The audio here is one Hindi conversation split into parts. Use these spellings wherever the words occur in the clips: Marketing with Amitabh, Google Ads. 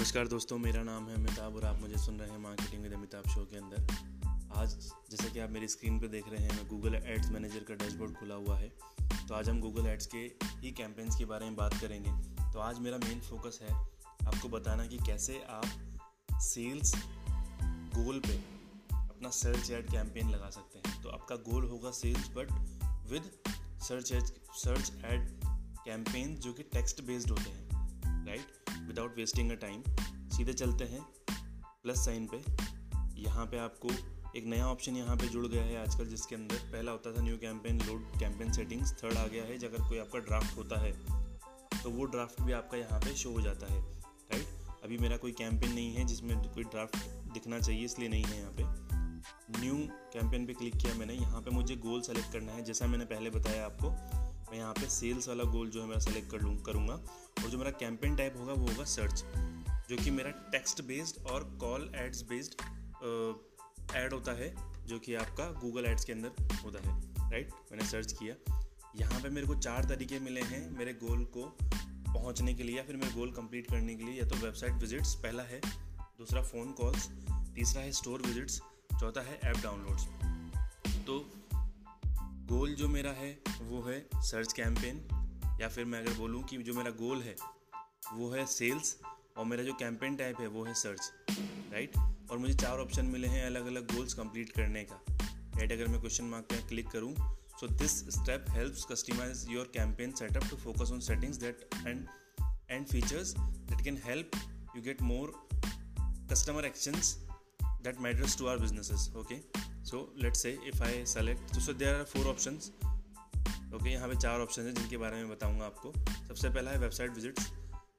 नमस्कार दोस्तों, मेरा नाम है अमिताभ और आप मुझे सुन रहे हैं मार्केटिंग विद अमिताभ शो के अंदर। आज जैसा कि आप मेरी स्क्रीन पर देख रहे हैं, मैं गूगल एड्स मैनेजर का डैशबोर्ड खुला हुआ है। तो आज हम गूगल एड्स के ही कैंपेन्स के बारे में बात करेंगे। तो आज मेरा मेन फोकस है आपको बताना कि कैसे आप सेल्स गूगल पे अपना सर्च एड कैंपेन लगा सकते हैं। तो आपका गोल होगा sales but with search ad campaign जो कि टेक्स्ट बेस्ड होते हैं, right, without wasting a time. सीधे चलते हैं प्लस साइन पे। यहाँ पे आपको एक नया ऑप्शन यहाँ पे जुड़ गया है आजकल, जिसके अंदर पहला होता था new campaign, load campaign settings, third आ गया है। अगर कोई आपका ड्राफ्ट होता है तो वो ड्राफ्ट भी आपका यहाँ पे शो हो जाता है, राइट। अभी मेरा कोई कैंपेन नहीं है जिसमें कोई ड्राफ्ट दिखना चाहिए, इसलिए नहीं है। यहाँ पे न्यू कैंपेन पे क्लिक किया मैंने। यहाँ पे मुझे गोल सेलेक्ट करना है। जैसा मैंने पहले बताया आपको, मैं यहाँ पे सेल्स वाला गोल जो है मेरा सेलेक्ट करूँगा और जो मेरा कैंपेन टाइप होगा वो होगा सर्च, जो कि मेरा टेक्स्ट बेस्ड और कॉल एड्स बेस्ड ऐड होता है, जो कि आपका गूगल एड्स के अंदर होता है, राइट। मैंने सर्च किया। यहाँ पे मेरे को 4 तरीके मिले हैं मेरे गोल को पहुँचने के लिए या फिर मेरे गोल कंप्लीट करने के लिए। या तो वेबसाइट विजिट्स पहला है, दूसरा फ़ोन कॉल्स, तीसरा है स्टोर विजिट्स, चौथा है ऐप डाउनलोड्स। तो गोल जो मेरा है वो है सर्च कैंपेन, या फिर मैं अगर बोलूँ कि जो मेरा गोल है वो है सेल्स और मेरा जो कैंपेन टाइप है वो है सर्च, राइट। और मुझे 4 ऑप्शन मिले हैं अलग अलग गोल्स कंप्लीट करने का, राइट। अगर मैं क्वेश्चन मार्क पे क्लिक करूँ, so this step helps customize your campaign setup to focus on settings that and features that can help you get more customer actions that matters to our businesses, okay? So let's say if I select, so there are 4 options, okay? यहाँ पे 4 ऑप्शन हैं जिनके बारे में बताऊँगा आपको। सबसे पहला है वेबसाइट विजिट्स।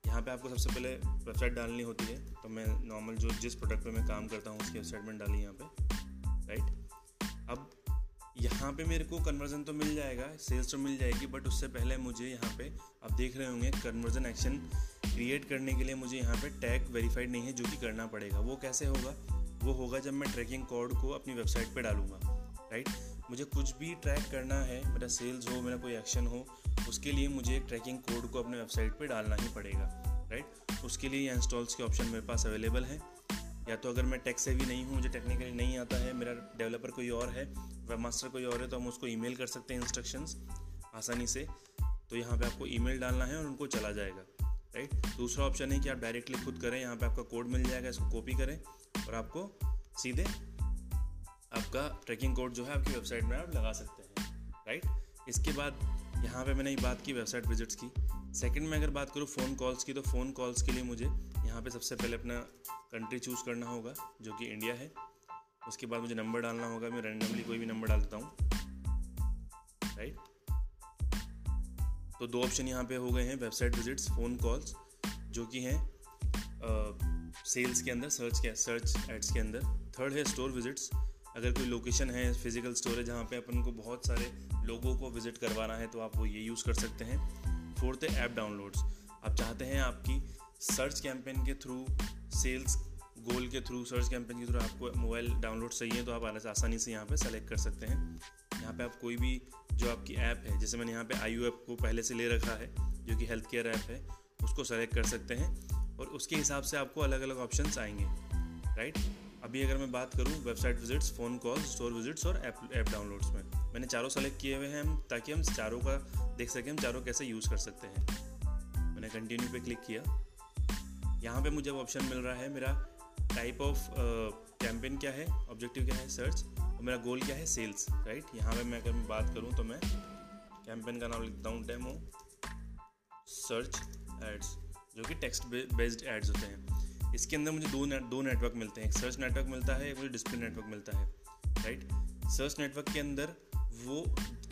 यहाँ पे आपको सबसे पहले वेबसाइट डालनी होती है। तो मैं नॉर्मल जो जिस प्रोडक्ट पे मैं काम करता हूँ उसकी वेबसाइट मैंने डाली यहाँ पे, राइट। अब यहाँ पे मेरे को कन्वर्जन तो मिल जाएगा, सेल्स तो मिल जाएगी, बट उससे पहले मुझे यहाँ पे आप देख रहे होंगे कन्वर्जन एक्शन क्रिएट करने के लिए मुझे यहाँ पे टैग वेरीफाइड नहीं है, जो कि करना पड़ेगा। वो कैसे होगा? वो होगा जब मैं ट्रैकिंग कोड को अपनी वेबसाइट पे डालूंगा, राइट। मुझे कुछ भी ट्रैक करना है, मेरा सेल्स हो, मेरा कोई एक्शन हो, उसके लिए मुझे एक ट्रैकिंग कोड को अपने वेबसाइट पे डालना ही पड़ेगा, राइट। उसके लिए ये इंस्टॉल्स के ऑप्शन मेरे पास अवेलेबल है। या तो अगर मैं टेक से भी नहीं हूँ, मुझे टेक्निकली नहीं आता है, मेरा डेवलपर कोई और है, वेब मास्टर कोई और है, तो हम उसको ईमेल कर सकते हैं इंस्ट्रक्शंस आसानी से। तो यहाँ पे आपको ईमेल डालना है और उनको चला जाएगा, राइट। दूसरा ऑप्शन है कि आप डायरेक्टली खुद करें। यहाँ पे आपका कोड मिल जाएगा, इसको कॉपी करें और आपको सीधे आपका ट्रैकिंग कोड जो है आपकी वेबसाइट में आप लगा सकते हैं, राइट। इसके बाद यहाँ पे मैंने ये बात की वेबसाइट विजिट्स की। सेकंड में अगर बात करूँ फ़ोन कॉल्स की, तो फ़ोन कॉल्स के लिए मुझे यहाँ पे सबसे पहले अपना कंट्री चूज़ करना होगा, जो कि इंडिया है। उसके बाद मुझे नंबर डालना होगा। मैं रैंडमली कोई भी नंबर डाल देता हूँ, राइट। तो 2 ऑप्शन यहाँ पे हो गए हैं, वेबसाइट विजिट्स, फ़ोन कॉल्स, जो कि हैं सेल्स के अंदर, सर्च एड्स के अंदर। थर्ड है स्टोर विजिट्स। अगर कोई लोकेशन है, फिजिकल स्टोर है जहाँ पे अपन को बहुत सारे लोगों को विजिट करवाना है, तो आप वो ये यूज़ कर सकते हैं। फोर्थ है ऐप डाउनलोड्स। आप चाहते हैं आपकी सर्च कैंपेन के थ्रू, सेल्स गोल के थ्रू, सर्च कैंपेन के थ्रू आपको मोबाइल डाउनलोड चाहिए, तो आप आसानी से यहाँ पे सेलेक्ट कर सकते हैं। यहाँ पे आप कोई भी जो आपकी ऐप है, जैसे मैंने यहाँ पे IU ऐप को पहले से ले रखा है, जो कि हेल्थ केयर ऐप है, उसको सेलेक्ट कर सकते हैं और उसके हिसाब से आपको अलग अलग ऑप्शंस आएंगे, राइट। अभी अगर मैं बात करूँ website visits, phone calls, store visits और ऐप डाउनलोड्स में, मैंने 4 सेलेक्ट किए हुए हैं ताकि हम 4 का देख सकें, हम 4 कैसे यूज़ कर सकते हैं। मैंने कंटिन्यू पे क्लिक किया। यहाँ पे मुझे अब ऑप्शन मिल रहा है, मेरा टाइप ऑफ कैंपेन क्या है, ऑब्जेक्टिव क्या है, सर्च, और मेरा गोल क्या है, सेल्स, राइट। यहाँ पर मैं अगर मैं बात करूँ तो मैं कैंपेन का नाम लिखता हूँ डेमो सर्च एड्स, जो कि टेक्स्ट बेस्ड एड्स होते हैं। इसके अंदर मुझे दो नेटवर्क मिलते हैं, एक सर्च नेटवर्क मिलता है, एक मुझे डिस्प्ले नेटवर्क मिलता है, राइट। सर्च नेटवर्क के अंदर वो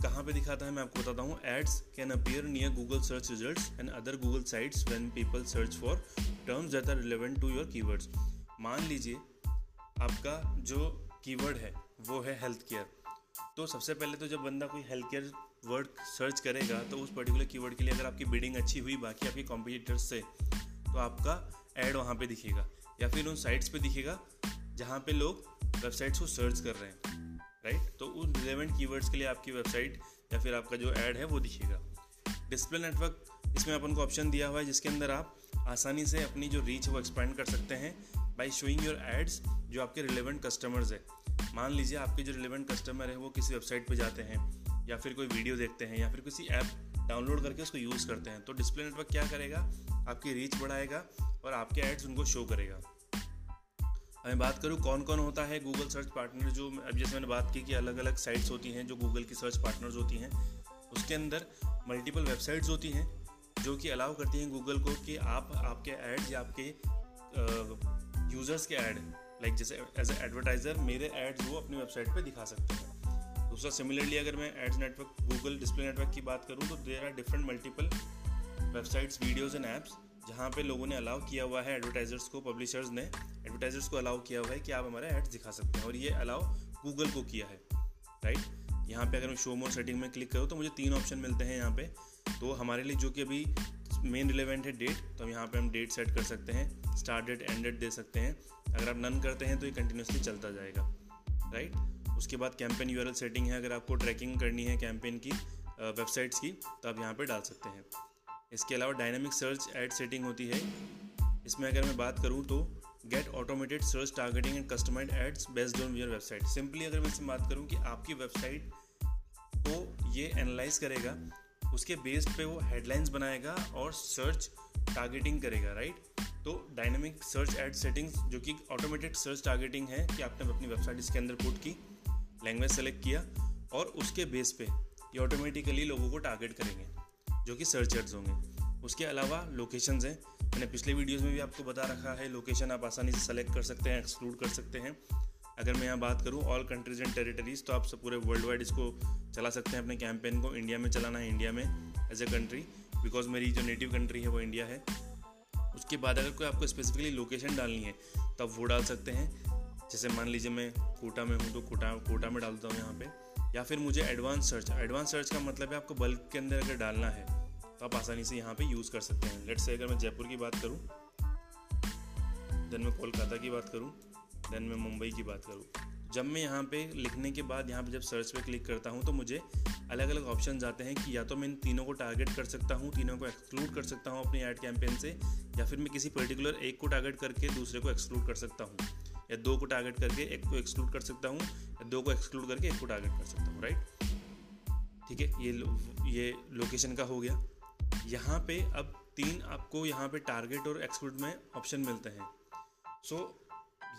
कहाँ पे दिखाता है, मैं आपको बताता हूँ। Ads can appear near Google search results and other Google sites when people search for terms that are relevant to your keywords. मान लीजिए आपका जो कीवर्ड है वो है हेल्थ केयर, तो सबसे पहले तो जब बंदा कोई हेल्थ केयर वर्ड सर्च करेगा तो उस पर्टिकुलर कीवर्ड के लिए अगर आपकी बिडिंग अच्छी हुई बाकी आपके कॉम्पिटिटर्स से, तो आपका ऐड वहाँ पे दिखेगा या फिर उन साइट्स पे दिखेगा जहाँ पे लोग वेबसाइट्स को सर्च कर रहे हैं, राइट। तो उन रिलेवेंट कीवर्ड्स के लिए आपकी वेबसाइट या फिर आपका जो ऐड है वो दिखेगा। डिस्प्ले नेटवर्क इसमें अपन को ऑप्शन दिया हुआ है जिसके अंदर आप आसानी से अपनी जो रीच है वो एक्सपैंड कर सकते हैं बाई शोइंग योर एड्स जो आपके रिलेवेंट कस्टमर्स है। मान लीजिए आपके जो रिलेवेंट कस्टमर है वो किसी वेबसाइट पे जाते हैं या फिर कोई वीडियो देखते हैं या फिर किसी ऐप डाउनलोड करके उसको यूज़ करते हैं, तो डिस्प्ले नेटवर्क क्या करेगा, आपकी रीच बढ़ाएगा और आपके एड्स उनको शो करेगा। मैं बात करूँ कौन कौन होता है गूगल सर्च पार्टनर, जो अब जैसे मैंने बात की कि अलग अलग साइट्स होती हैं जो गूगल की सर्च पार्टनर्स होती हैं, उसके अंदर मल्टीपल वेबसाइट्स होती हैं जो कि अलाउ करती हैं गूगल को कि आप आपके एड्स या आपके यूज़र्स के ऐड लाइक जैसे एज ए एडवर्टाइज़र मेरे एड्स वो अपनी वेबसाइट पे दिखा सकते हैं। दूसरा सिमिलरली अगर मैं ads network Google display network की बात करूँ तो there are different multiple websites videos and apps जहाँ पे लोगों ने अलाउ किया हुआ है एडवर्टाइजर्स को, पब्लिशर्स ने एडवर्टाइजर्स को अलाउ किया हुआ है कि आप हमारे एड्स दिखा सकते हैं और ये अलाउ गूगल को किया है राइट। यहाँ पे अगर मैं शो मोर सेटिंग में क्लिक करूँ तो मुझे तीन ऑप्शन मिलते हैं यहाँ पे, तो हमारे लिए जो कि अभी मेन रिलेवेंट है डेट, तो यहाँ पे हम डेट सेट कर सकते हैं, स्टार्ट डेट एंड डेट दे सकते हैं। अगर आप नन करते हैं तो ये कंटिन्यूसली चलता जाएगा राइट। उसके बाद कैंपेन यूआरएल सेटिंग है, अगर आपको ट्रैकिंग करनी है कैंपेन की वेबसाइट्स की तो आप यहाँ पर डाल सकते हैं। इसके अलावा डायनेमिक सर्च एड सेटिंग होती है, इसमें अगर मैं बात करूँ तो get automated search targeting and customized ads based on your website. Simply अगर मैं इससे बात करूँ कि आपकी वेबसाइट को ये एनालाइज करेगा, उसके बेस्ड पे वो हेडलाइंस बनाएगा और सर्च टारगेटिंग करेगा राइट। तो डायनेमिक सर्च एड सेटिंग्स जो कि ऑटोमेटेड सर्च टारगेटिंग है कि आपने अपनी वेबसाइट इसके अंदर पुट की, लैंग्वेज सेलेक्ट किया और उसके बेस पे ये ऑटोमेटिकली लोगों को टारगेट करेंगे जो कि सर्च एड्स होंगे। उसके अलावा लोकेशंस हैं, मैंने पिछले वीडियोस में भी आपको बता रखा है, लोकेशन आप आसानी से सेलेक्ट कर सकते हैं, एक्सक्लूड कर सकते हैं। अगर मैं यहाँ बात करूँ ऑल कंट्रीज एंड टेरिटरीज, तो आप सब पूरे वर्ल्ड वाइड इसको चला सकते हैं, अपने कैंपेन को इंडिया में चलाना है इंडिया में एज ए कंट्री, बिकॉज मेरी जो नेटिव कंट्री है वो इंडिया है। उसके बाद अगर कोई आपको स्पेसिफिकली लोकेशन डालनी है तो आप वो डाल सकते हैं, जैसे मान लीजिए मैं कोटा में हूँ तो कोटा में डालता हूँ यहाँ पर, या फिर मुझे एडवांस सर्च का मतलब है आपको बल्क के अंदर अगर डालना है तो आप आसानी से यहाँ पे यूज़ कर सकते हैं। लेट्स से अगर मैं जयपुर की बात करूँ, देन मैं कोलकाता की बात करूँ, देन मैं मुंबई की बात करूँ, जब मैं यहाँ पे लिखने के बाद यहाँ पे जब सर्च पे क्लिक करता हूँ तो मुझे अलग अलग ऑप्शन आते हैं कि या तो मैं इन तीनों को टारगेट कर सकता हूँ, तीनों को एक्सक्लूड कर सकता हूँ अपनी ऐड कैंपेन से, या फिर मैं किसी पर्टिकुलर एक को टारगेट करके दूसरे को एक्सक्लूड कर सकता हूँ, या दो को टारगेट करके एक को एक्सक्लूड कर सकता हूँ, या दो को एक्सक्लूड करके एक को टारगेट कर सकता हूँ राइट। ठीक है, ये लोकेशन का हो गया। यहाँ पे अब तीन आपको यहाँ पे टारगेट और एक्सक्लूड में ऑप्शन मिलते हैं। सो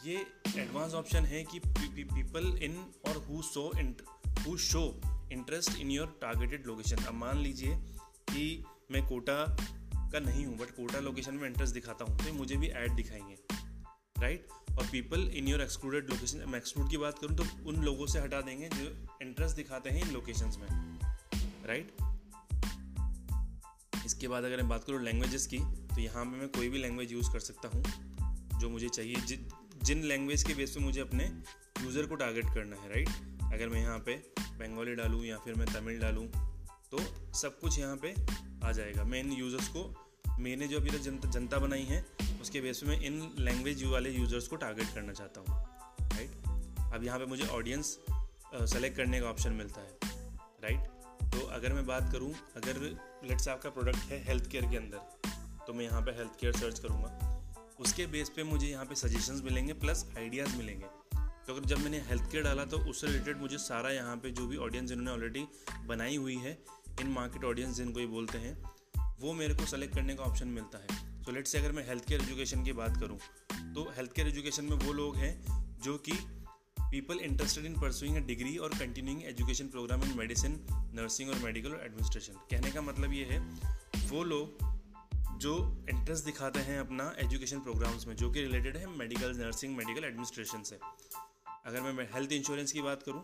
ये एडवांस ऑप्शन है कि people in or who show interest in your targeted location. अब मान लीजिए कि मैं कोटा का नहीं हूँ बट कोटा लोकेशन में इंटरेस्ट दिखाता हूँ तो मुझे भी ऐड दिखाएंगे राइट। और people in your excluded location, मैं एक्सक्लूड की बात करूँ तो उन लोगों से हटा देंगे जो इंटरेस्ट दिखाते हैं इन लोकेशंस में राइट। इसके बाद अगर मैं बात करूँ लैंग्वेजेस की, तो यहाँ पे मैं कोई भी लैंग्वेज यूज़ कर सकता हूँ जो मुझे चाहिए, जिन लैंग्वेज के बेस पे मुझे अपने यूज़र को टारगेट करना है राइट। अगर मैं यहाँ पे बंगाली डालूँ या फिर मैं तमिल डालूँ तो सब कुछ यहाँ पे आ जाएगा। मैं इन यूज़र्स को मैंने जो अभी तक जनता बनाई है उसके बेस पे मैं इन लैंग्वेज वाले यूज़र्स को टारगेट करना चाहता हूँ राइट। अब यहाँ पे मुझे ऑडियंस सेलेक्ट करने का ऑप्शन मिलता है राइट। तो अगर मैं बात करूँ, अगर लेट्स से आपका प्रोडक्ट है हेल्थ केयर के अंदर, तो मैं यहाँ पे हेल्थ केयर सर्च करूँगा, उसके बेस पे मुझे यहाँ पे सजेशंस मिलेंगे प्लस आइडियाज़ मिलेंगे। तो अगर जब मैंने हेल्थ केयर डाला तो उससे रिलेटेड मुझे सारा यहाँ पे जो भी ऑडियंस इन्होंने ऑलरेडी बनाई हुई है, इन मार्केट ऑडियंस जिनको ये बोलते हैं, वो मेरे को सेलेक्ट करने का ऑप्शन मिलता है। तो लेट्स से अगर मैं हेल्थ केयर एजुकेशन की बात करूं तो हेल्थ केयर एजुकेशन में वो लोग हैं जो कि people interested in pursuing a degree और continuing education program in medicine, nursing और मेडिकल और एडमिनिस्ट्रेशन। कहने का मतलब ये है वो लोग जो इंटरेस्ट दिखाते हैं अपना एजुकेशन प्रोग्राम्स में जो कि रिलेटेड है मेडिकल, नर्सिंग, मेडिकल एडमिनिस्ट्रेशन से। अगर मैं हेल्थ इंश्योरेंस की बात करूँ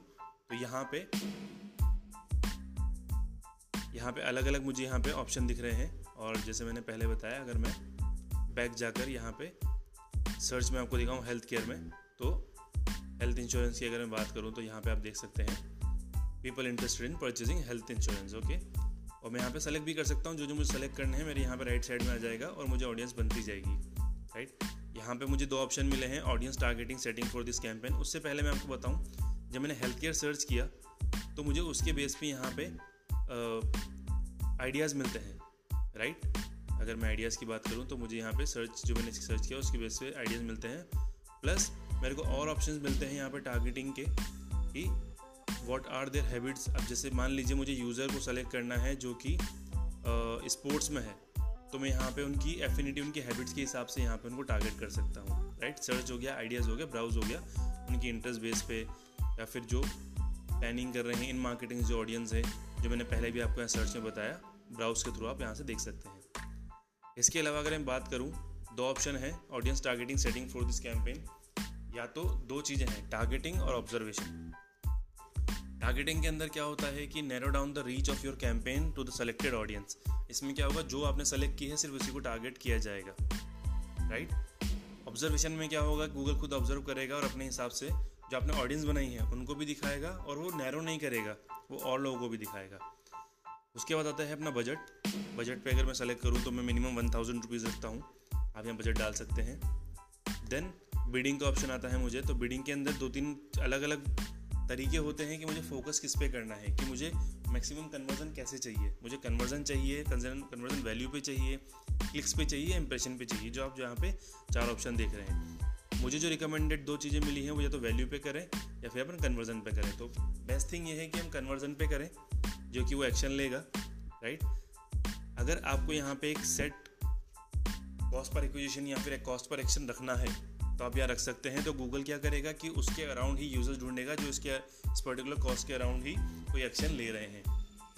तो यहाँ पे अलग अलग मुझे यहाँ पे ऑप्शन दिख रहे हैं, और जैसे मैंने पहले बताया अगर मैं बैक जाकर यहाँ पे सर्च में आपको दिखाऊँ हेल्थ केयर में, तो हेल्थ इंश्योरेंस की अगर मैं बात करूँ तो यहाँ पे आप देख सकते हैं people interested in purchasing health insurance okay. और मैं यहाँ पे सेलेक्ट भी कर सकता हूँ, जो मुझे सेलेक्ट करने हैं मेरे यहाँ पे राइट साइड में आ जाएगा और मुझे ऑडियंस बनती जाएगी राइट। यहाँ पे मुझे दो ऑप्शन मिले हैं, audience targeting setting for this campaign. उससे पहले मैं आपको बताऊँ, जब मैंने हेल्थ केयर सर्च किया तो मुझे उसके बेस पे यहाँ पे आइडियाज़ मिलते हैं राइट। अगर मैं आइडियाज़ की बात करूँ तो मुझे यहाँ पे सर्च जो मैंने सर्च किया उसकी वजह से आइडियाज़ मिलते हैं, प्लस मेरे को और ऑप्शंस मिलते हैं यहाँ पे टारगेटिंग के कि व्हाट आर देयर हैबिट्स। अब जैसे मान लीजिए मुझे यूज़र को सेलेक्ट करना है जो कि स्पोर्ट्स में है, तो मैं यहाँ पे उनकी एफिनिटी उनकी हैबिट्स के हिसाब से यहाँ पे उनको टारगेट कर सकता हूँ, राइट। सर्च हो गया, आइडियाज़ हो गया, ब्राउज हो गया, उनकी इंटरेस्ट बेस पे या फिर जो प्लानिंग कर रहे हैं इन मार्केटिंग जो ऑडियंस है, जो मैंने पहले भी आपको यहाँ सर्च में बताया, ब्राउज के थ्रू आप यहाँ से देख सकते हैं। इसके अलावा अगर मैं बात करूँ, दो ऑप्शन है audience targeting setting for this campaign, या तो दो चीज़ें हैं, टारगेटिंग और ऑब्जर्वेशन। टारगेटिंग के अंदर क्या होता है कि narrow down the reach of your campaign to the selected audience. इसमें क्या होगा, जो आपने सेलेक्ट की है सिर्फ उसी को टारगेट किया जाएगा, राइट। ऑब्जर्वेशन में क्या होगा, गूगल खुद ऑब्जर्व करेगा और अपने हिसाब से जो आपने ऑडियंस बनाई है उनको भी दिखाएगा, और वो नैरो नहीं करेगा, वो और लोगों को भी दिखाएगा। उसके बाद आता है अपना बजट। बजट पे अगर मैं सेलेक्ट करूँ तो मैं मिनिमम 1000 रुपीज़ रखता हूँ, आप यहाँ बजट डाल सकते हैं। देन बिडिंग का ऑप्शन आता है मुझे, तो बिडिंग के अंदर 2-3 अलग अलग तरीके होते हैं कि मुझे फोकस किस पे करना है, कि मुझे मैक्सिमम कन्वर्जन कैसे चाहिए, मुझे कन्वर्जन चाहिए, कन्वर्जन वैल्यू पे चाहिए, क्लिक्स पे चाहिए, इंप्रेशन पे चाहिए, जो आप यहाँ पे 4 ऑप्शन देख रहे हैं। मुझे जो रिकमेंडेड 2 चीज़ें मिली हैं वो या तो वैल्यू पे करें या फिर अपन कन्वर्जन पे करें। तो बेस्ट थिंग ये है कि हम कन्वर्जन पे करें, जो कि वो एक्शन लेगा, राइट। अगर आपको यहाँ पे एक सेट कॉस्ट पर एक्विजिशन या फिर एक कॉस्ट पर एक्शन रखना है तो आप यहाँ रख सकते हैं। तो गूगल क्या करेगा कि उसके अराउंड ही यूजर्स ढूंढेगा जो इसके इस पर्टिकुलर कॉस्ट के अराउंड ही कोई एक्शन ले रहे हैं,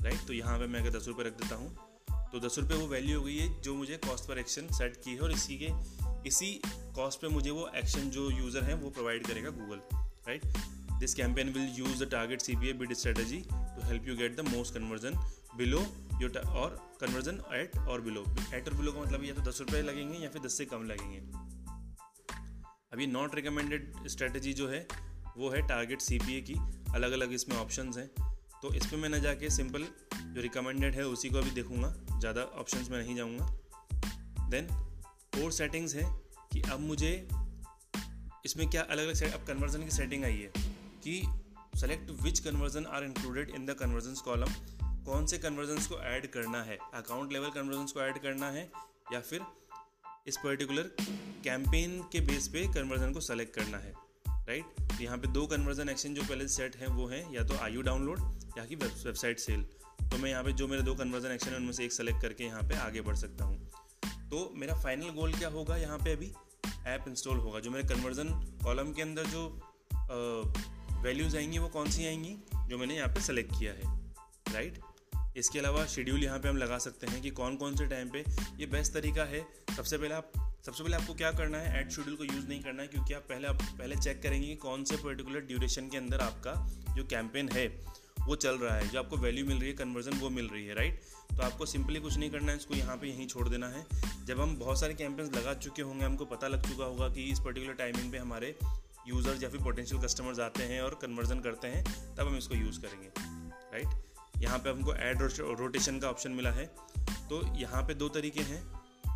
राइट। तो यहाँ पे मैं अगर 10 रुपये रख देता हूँ तो 10 रुपये वो वैल्यू हो गई है जो मुझे कॉस्ट पर एक्शन सेट की है, और इसी कॉस्ट पे मुझे वो एक्शन जो यूज़र है वो प्रोवाइड करेगा Google, right. This campaign will use the target CPA bid strategy to help you get the most conversion below your or conversion at or below. At or below का मतलब या तो 10 रुपये लगेंगे या फिर 10 से कम लगेंगे। अभी नॉट रिकमेंडेड स्ट्रेटजी जो है वो है टारगेट CPA की, अलग अलग इसमें ऑप्शंस हैं, तो इस पर मैं ना जाके सिंपल जो रिकमेंडेड है उसी को अभी देखूंगा, ज़्यादा ऑप्शंस में नहीं जाऊंगा। देन कोर सेटिंग्स है कि अब मुझे इसमें क्या अलग अलग अब कन्वर्जन की सेटिंग आई है कि select which conversion are included in the conversions column, कौन से कन्वर्जन्स को ऐड करना है, अकाउंट लेवल कन्वर्जन्स को ऐड करना है या फिर इस पर्टिकुलर कैंपेन के बेस पे कन्वर्जन को सेलेक्ट करना है, राइट। तो यहाँ पे 2 कन्वर्जन एक्शन जो पहले सेट हैं वो हैं या तो IU डाउनलोड या कि वेबसाइट सेल। तो मैं यहाँ पे जो मेरे 2 कन्वर्जन एक्शन हैं उनमें से एक सेलेक्ट करके यहाँ पे आगे बढ़ सकता हूँ। तो मेरा फाइनल गोल क्या होगा, यहाँ पे अभी ऐप इंस्टॉल होगा, जो मेरे कन्वर्जन कॉलम के अंदर जो वैल्यूज़ आएंगी वो कौन सी आएंगी जो मैंने यहाँ पे सेलेक्ट किया है, राइट। इसके अलावा शेड्यूल यहाँ पे हम लगा सकते हैं कि कौन कौन से टाइम पे, ये बेस्ट तरीका है। सबसे पहले आपको क्या करना है, ऐड शेड्यूल को यूज़ नहीं करना है, क्योंकि आप पहले चेक करेंगे कि कौन से पर्टिकुलर ड्यूरेशन के अंदर आपका जो कैंपेन है वो चल रहा है, जो आपको वैल्यू मिल रही है, कन्वर्जन वो मिल रही है, राइट। तो आपको सिंपली कुछ नहीं करना है, इसको यहाँ पर यहीं छोड़ देना है। जब हम बहुत सारे कैंपेन्स लगा चुके होंगे, हमको पता लग चुका होगा कि इस पर्टिकुलर टाइमिंग पे हमारे यूज़र्स या फिर पोटेंशियल कस्टमर्स आते हैं और कन्वर्जन करते हैं, तब हम इसको यूज़ करेंगे, राइट। यहाँ पे हमको ऐड रोटेशन का ऑप्शन मिला है, तो यहाँ पे 2 तरीके हैं,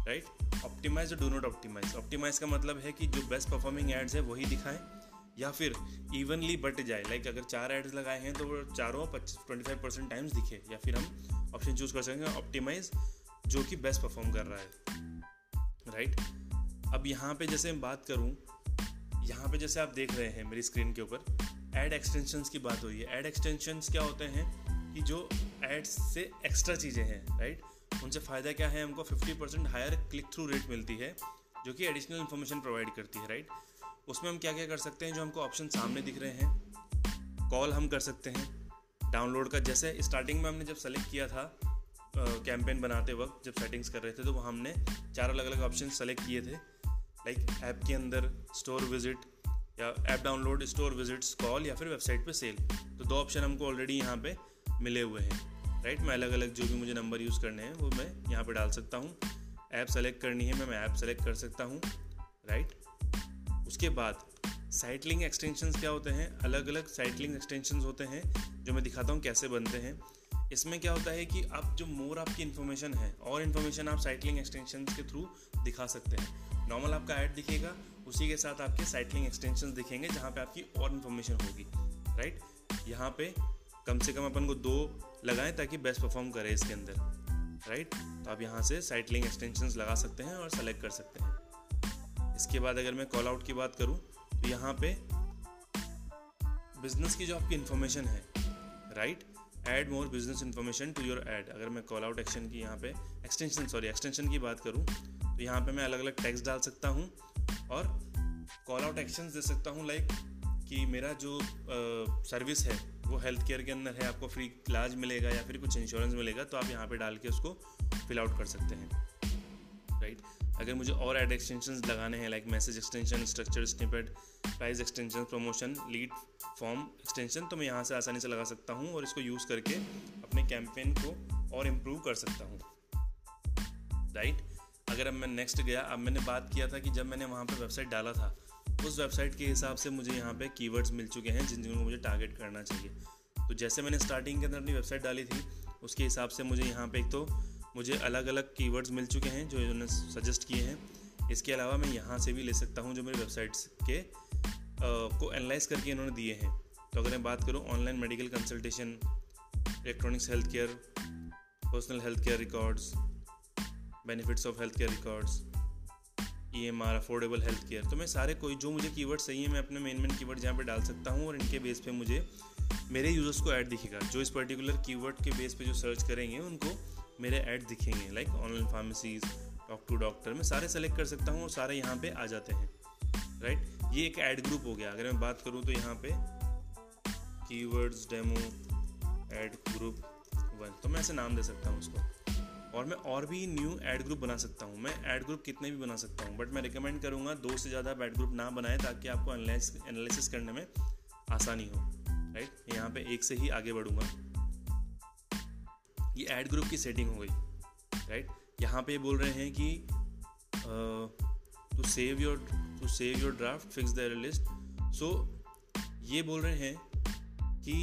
राइट, ऑप्टिमाइज और डू नॉट ऑप्टिमाइज। ऑप्टिमाइज का मतलब है कि जो बेस्ट परफॉर्मिंग एड्स है वही दिखाएं, या फिर इवनली बट जाए, लाइक अगर 4 एड्स लगाए हैं तो वो चारों 25% टाइम्स दिखे, या फिर हम ऑप्शन चूज़ कर सकेंगे ऑप्टिमाइज जो कि बेस्ट परफॉर्म कर रहा है, राइट। अब यहाँ पर जैसे मैं बात करूँ, यहाँ पर जैसे आप देख रहे हैं मेरी स्क्रीन के ऊपर ऐड एक्सटेंशंस की बात हुई है। ऐड एक्सटेंशंस क्या होते हैं कि जो एड्स से एक्स्ट्रा चीज़ें हैं, राइट, उनसे फ़ायदा क्या है, हमको 50% हायर क्लिक थ्रू रेट मिलती है जो कि एडिशनल इन्फॉर्मेशन प्रोवाइड करती है, राइट। उसमें हम क्या क्या कर सकते हैं, जो हमको ऑप्शन सामने दिख रहे हैं, कॉल हम कर सकते हैं, डाउनलोड का, जैसे स्टार्टिंग में हमने जब सेलेक्ट किया था कैंपेन बनाते वक्त, जब सेटिंग्स कर रहे थे तो हमने 4 अलग अलग ऑप्शन सेलेक्ट किए थे, लाइक ऐप के अंदर स्टोर विजिट या app download, store visits, call या फिर वेबसाइट पर सेल। तो 2 ऑप्शन हमको ऑलरेडी यहाँ पे मिले हुए हैं, राइट। मैं अलग अलग जो भी मुझे नंबर यूज़ करने हैं वो मैं यहाँ पे डाल सकता हूँ। ऐप सेलेक्ट करनी है, मैं ऐप सेलेक्ट कर सकता हूँ, राइट। उसके बाद साइट लिंक एक्सटेंशंस क्या होते हैं, अलग अलग साइट लिंक एक्सटेंशंस होते हैं जो मैं दिखाता हूँ कैसे बनते हैं। इसमें क्या होता है कि आप जो मोर आपकी इन्फॉर्मेशन है और इन्फॉर्मेशन आप साइट लिंक एक्सटेंशंस के थ्रू दिखा सकते हैं। नॉर्मल आपका ऐड दिखेगा, उसी के साथ आपके साइट लिंक एक्सटेंशंस दिखेंगे जहाँ पे आपकी और इन्फॉर्मेशन होगी, राइट। यहाँ पे कम से कम अपन को 2 लगाएं ताकि बेस्ट परफॉर्म करे इसके अंदर। राइट। तो आप यहाँ से साइट लिंक एक्सटेंशंस लगा सकते हैं और सेलेक्ट कर सकते हैं। इसके बाद अगर मैं कॉल आउट की बात करूँ तो यहाँ पे बिजनेस की जो आपकी इन्फॉर्मेशन है, right, add more business information to your ad. अगर मैं कॉल आउट एक्शन की यहाँ पे एक्सटेंशन की बात करूँ तो यहाँ पे मैं अलग अलग टैग्स डाल सकता हूँ और कॉल आउट एक्शंस दे सकता हूँ, लाइक कि मेरा जो सर्विस है वो हेल्थ केयर के अंदर है, आपको फ्री इलाज मिलेगा या फिर कुछ इंश्योरेंस मिलेगा, तो आप यहाँ पे डाल के उसको फिल आउट कर सकते हैं, राइट। अगर मुझे और ऐड एक्सटेंशंस लगाने हैं, like message extension, structure snippet, price extension, promotion, lead form extension, तो मैं यहाँ से आसानी से लगा सकता हूँ और इसको यूज़ करके अपने कैंपेन को और इम्प्रूव कर सकता हूँ, राइट। अगर अब मैं नेक्स्ट गया, अब मैंने बात किया था कि जब मैंने वहाँ पे वेबसाइट डाला था उस वेबसाइट के हिसाब से मुझे यहाँ पे कीवर्ड्स मिल चुके हैं जिनको मुझे टारगेट करना चाहिए। तो जैसे मैंने स्टार्टिंग के अंदर अपनी वेबसाइट डाली थी उसके हिसाब से मुझे यहाँ पे एक तो मुझे अलग अलग कीवर्ड्स मिल चुके हैं जो इन्होंने सजेस्ट किए हैं। इसके अलावा मैं यहाँ से भी ले सकता हूँ जो मेरी वेबसाइट्स के को एनालाइज करके इन्होंने दिए हैं। तो अगर मैं बात करूँ online medical consultation, electronics health care, personal health care records, benefits of health care records, EMR, affordable health care, तो मैं सारे कोई जो मुझे कीवर्ड्स चाहिए मैं अपने मेन कीवर्ड्स यहाँ पे डाल सकता हूँ और इनके बेस पे मुझे मेरे यूज़र्स को ऐड दिखेगा। जो इस पर्टिकुलर कीवर्ड के बेस पे जो सर्च करेंगे उनको मेरे ऐड दिखेंगे, like online pharmacies, talk to doctor, मैं सारे सेलेक्ट कर सकता हूँ और सारे यहाँ पे आ जाते हैं, राइट। ये एक ऐड ग्रुप हो गया। अगर मैं बात करूँ तो यहाँ पे कीवर्ड्स डेमो ऐड ग्रुप 1, तो मैं ऐसे नाम दे सकता हूँ उसको। और मैं और भी न्यू ऐड ग्रुप बना सकता हूँ, मैं ऐड ग्रुप कितने भी बना सकता हूँ, बट मैं रिकमेंड करूँगा 2 से ज़्यादा ऐड ग्रुप ना बनाएं ताकि आपको एनालिसिस करने में आसानी हो, राइट। यहाँ पे एक से ही आगे बढ़ूँगा। ये ऐड ग्रुप की सेटिंग हो गई, राइट। यहाँ पे बोल रहे हैं कि to save your draft fix their list, so ये बोल रहे हैं कि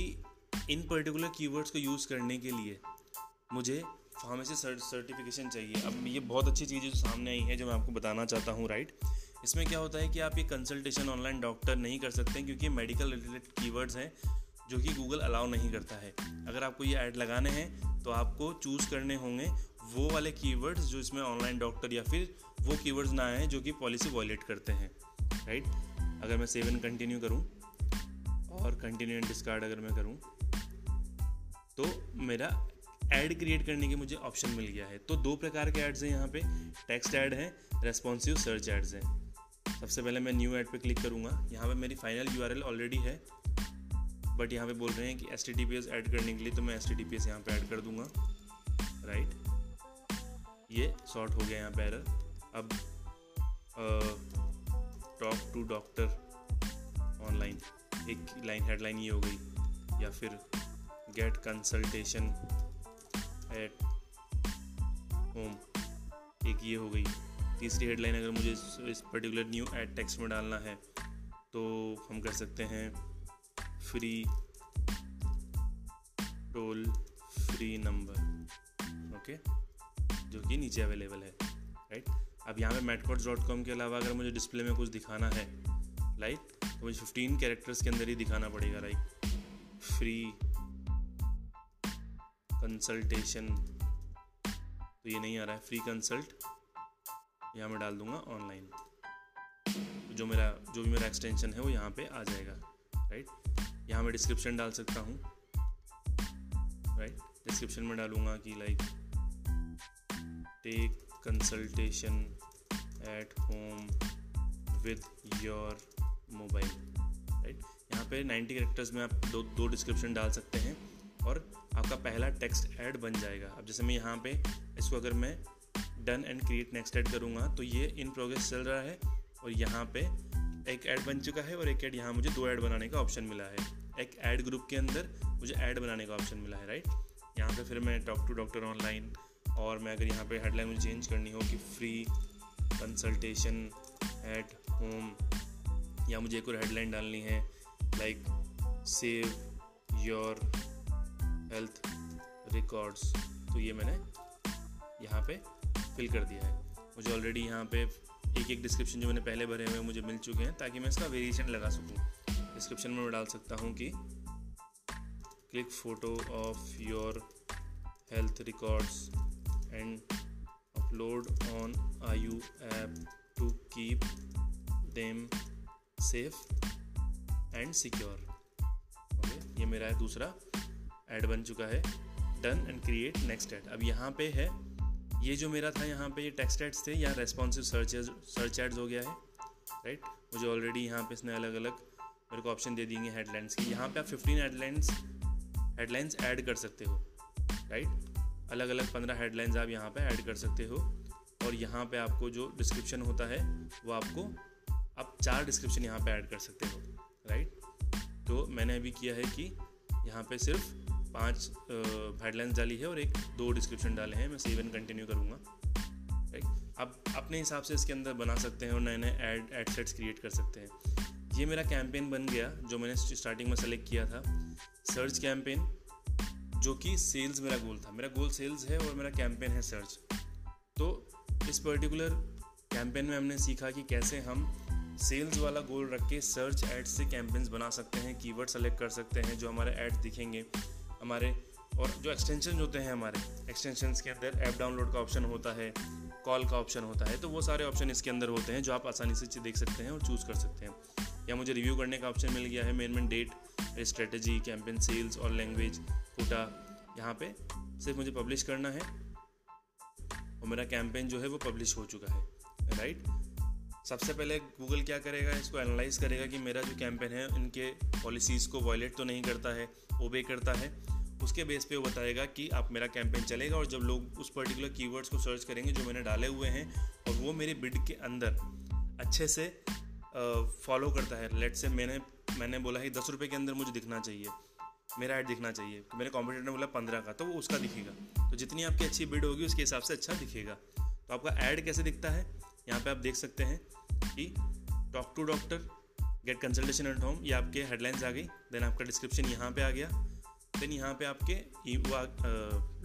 इन पर्टिकुलर कीवर्ड्स को यूज़ करने के लिए मुझे फार्मेसी सर्टिफिकेशन चाहिए। अब ये बहुत अच्छी चीज़ है जो सामने आई है जो मैं आपको बताना चाहता हूँ, राइट। इसमें क्या होता है कि आप ये कंसल्टेशन ऑनलाइन डॉक्टर नहीं कर सकते क्योंकि मेडिकल रिलेटेड कीवर्ड्स हैं जो कि गूगल अलाउ नहीं करता है। अगर आपको ये ऐड लगाने हैं तो आपको चूज़ करने होंगे वो वाले कीवर्ड्स जो इसमें ऑनलाइन डॉक्टर या फिर वो कीवर्ड्स ना आए जो कि पॉलिसी वायलेट करते हैं, राइट। अगर मैं सेव एंड कंटिन्यू करूँ और कंटिन्यू एंड डिस्कार्ड अगर मैं करूँ तो मेरा ऐड क्रिएट करने के मुझे ऑप्शन मिल गया है। तो 2 प्रकार के ऐड्स हैं यहाँ पे, टेक्स्ट ऐड है, रेस्पॉन्सिव सर्च ऐड्स हैं। सबसे पहले मैं न्यू ऐड पे क्लिक करूँगा। यहाँ पे मेरी फाइनल URL ऑलरेडी है, बट यहाँ पे बोल रहे हैं कि HTTPS ऐड करने के लिए, तो मैं HTTPS यहाँ पे ऐड कर दूँगा, राइट। ये सॉर्ट हो गया यहाँ पे एरर। अब टॉक टू डॉक्टर ऑनलाइन एक लाइन हेडलाइन ये हो गई, या फिर गेट कंसल्टेशन एट होम एक ये हो गई। तीसरी हेडलाइन अगर मुझे इस पर्टिकुलर न्यू ऐड टेक्स्ट में डालना है तो हम कर सकते हैं free toll free number, okay, जो कि नीचे अवेलेबल है, राइट। अब यहाँ पे medcodes.com के अलावा अगर मुझे डिस्प्ले में कुछ दिखाना है लाइक, तो मुझे 15 कैरेक्टर्स के अंदर ही दिखाना पड़ेगा, लाइक फ्री कंसल्टेशन, तो ये नहीं आ रहा है, फ्री कंसल्ट यहाँ मैं डाल दूंगा ऑनलाइन, तो जो भी मेरा एक्सटेंशन है वो यहाँ पे आ जाएगा, राइट। यहाँ मैं डिस्क्रिप्शन डाल सकता हूँ, राइट। डिस्क्रिप्शन में डालूंगा कि like take consultation at home with your mobile, right. यहाँ पे 90 कैरेक्टर्स में आप दो डिस्क्रिप्शन डाल सकते हैं और आपका पहला टेक्स्ट ऐड बन जाएगा। अब जैसे मैं यहाँ पे इसको अगर मैं done and create next ad करूँगा तो ये इन प्रोग्रेस चल रहा है और यहाँ पे एक ऐड बन चुका है और एक ऐड यहाँ मुझे 2 ऐड बनाने का ऑप्शन मिला है। एक ऐड ग्रुप के अंदर मुझे ऐड बनाने का ऑप्शन मिला है, राइट। यहाँ पे फिर मैं टॉक टू डॉक्टर ऑनलाइन, और मैं अगर यहाँ पे हेडलाइन मुझे चेंज करनी हो कि फ्री कंसल्टेशन एट होम, या मुझे एक और हेडलाइन डालनी है like save your health records, तो ये मैंने यहाँ पे फिल कर दिया है। मुझे ऑलरेडी यहाँ पे एक डिस्क्रिप्शन जो मैंने पहले भरे हुए मुझे मिल चुके हैं ताकि मैं इसका वेरिएशन लगा सकूँ। डिस्क्रिप्शन में मैं डाल सकता हूँ कि click photo of your health records and upload on IU app to keep them safe and secure. Okay, ये मेरा है दूसरा ऐड बन चुका है. Done and create next ad. अब यहाँ पे है ये जो मेरा था, यहाँ पे ये टेक्स्ट एड्स थे, यहाँ रेस्पॉन्सिव सर्च एड्स हो गया है. राइट, मुझे ऑलरेडी यहाँ पे इसने अलग अलग मेरे को ऑप्शन दे देंगे हेडलाइंस की. यहाँ पे आप 15 हेडलाइंस ऐड कर सकते हो. राइट, अलग अलग 15 हेडलाइंस आप यहाँ पे ऐड कर सकते हो. और यहाँ पे आपको जो डिस्क्रिप्शन होता है वो आपको आप 4 डिस्क्रिप्शन यहाँ पे ऐड कर सकते हो. राइट, तो मैंने अभी किया है कि यहाँ पे सिर्फ 5 हेडलाइंस डाली है और 1-2 डिस्क्रिप्शन डाले हैं. मैं सेव एंड कंटिन्यू करूँगा. राइट, आप अपने हिसाब से इसके अंदर बना सकते हैं और नए नए ऐड सेट्स क्रिएट कर सकते हैं. ये मेरा कैंपेन बन गया जो मैंने स्टार्टिंग में सेलेक्ट किया था, सर्च कैंपेन, जो कि सेल्स मेरा गोल था. मेरा गोल सेल्स है और मेरा कैंपेन है सर्च. तो इस पर्टिकुलर कैंपेन में हमने सीखा कि कैसे हम सेल्स वाला गोल रख के सर्च एड्स से कैंपेन्स बना सकते हैं, कीवर्ड सेलेक्ट कर सकते हैं जो हमारे एड्स दिखेंगे हमारे, और जो एक्सटेंशन होते हैं हमारे एक्सटेंशंस के अंदर ऐप डाउनलोड का ऑप्शन होता है, कॉल का ऑप्शन होता है. तो वो सारे ऑप्शन इसके अंदर होते हैं जो आप आसानी से देख सकते हैं और चूज़ कर सकते हैं. या मुझे रिव्यू करने का ऑप्शन मिल गया है, main date, strategy, campaign, sales और लैंग्वेज, कोटा. यहाँ पे सिर्फ मुझे पब्लिश करना है और मेरा कैंपेन जो है वो पब्लिश हो चुका है. राइट, सबसे पहले गूगल क्या करेगा, इसको एनालाइज करेगा कि मेरा जो कैंपेन है इनके पॉलिसीज़ को वॉयलेट तो नहीं करता है, ओबे करता है. उसके बेस पे वो बताएगा कि आप मेरा कैंपेन चलेगा. और जब लोग उस पर्टिकुलर कीवर्ड्स को सर्च करेंगे जो मैंने डाले हुए हैं और वो मेरे बिड के अंदर अच्छे से फॉलो करता है. लेट्स से मैंने बोला है 10 रुपये के अंदर मुझे दिखना चाहिए, मेरा ऐड दिखना चाहिए. मेरे कॉम्पिटिटर ने बोला 15 का, तो वो उसका दिखेगा. तो जितनी आपकी अच्छी बिड होगी उसके हिसाब से अच्छा दिखेगा. तो आपका ऐड कैसे दिखता है यहाँ पे आप देख सकते हैं कि talk to doctor, get consultation at home. ये आपके हेडलाइंस आ गई. देन आपका डिस्क्रिप्शन यहाँ पे आ गया. देन यहाँ पे आपके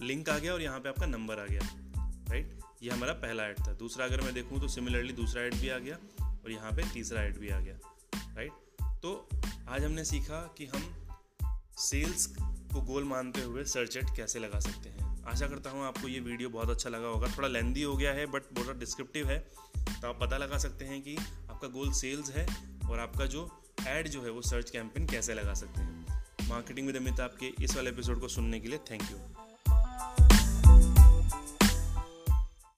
लिंक आ गया और यहाँ पे आपका नंबर आ गया. राइट, ये हमारा पहला ऐड था. दूसरा अगर मैं देखूँ तो सिमिलरली दूसरा ऐड भी आ गया और यहाँ पे तीसरा ऐड भी आ गया. राइट, तो आज हमने सीखा कि हम सेल्स को गोल मानते हुए सर्च ऐड कैसे लगा सकते हैं. आशा करता हूँ आपको ये वीडियो बहुत अच्छा लगा होगा. थोड़ा लेंदी हो गया है बट बहुत डिस्क्रिप्टिव है. तो आप पता लगा सकते हैं कि आपका गोल सेल्स है और आपका जो ऐड जो है वो सर्च कैंपेन कैसे लगा सकते हैं. मार्केटिंग विद अमिताभ के इस वाले एपिसोड को सुनने के लिए थैंक यू.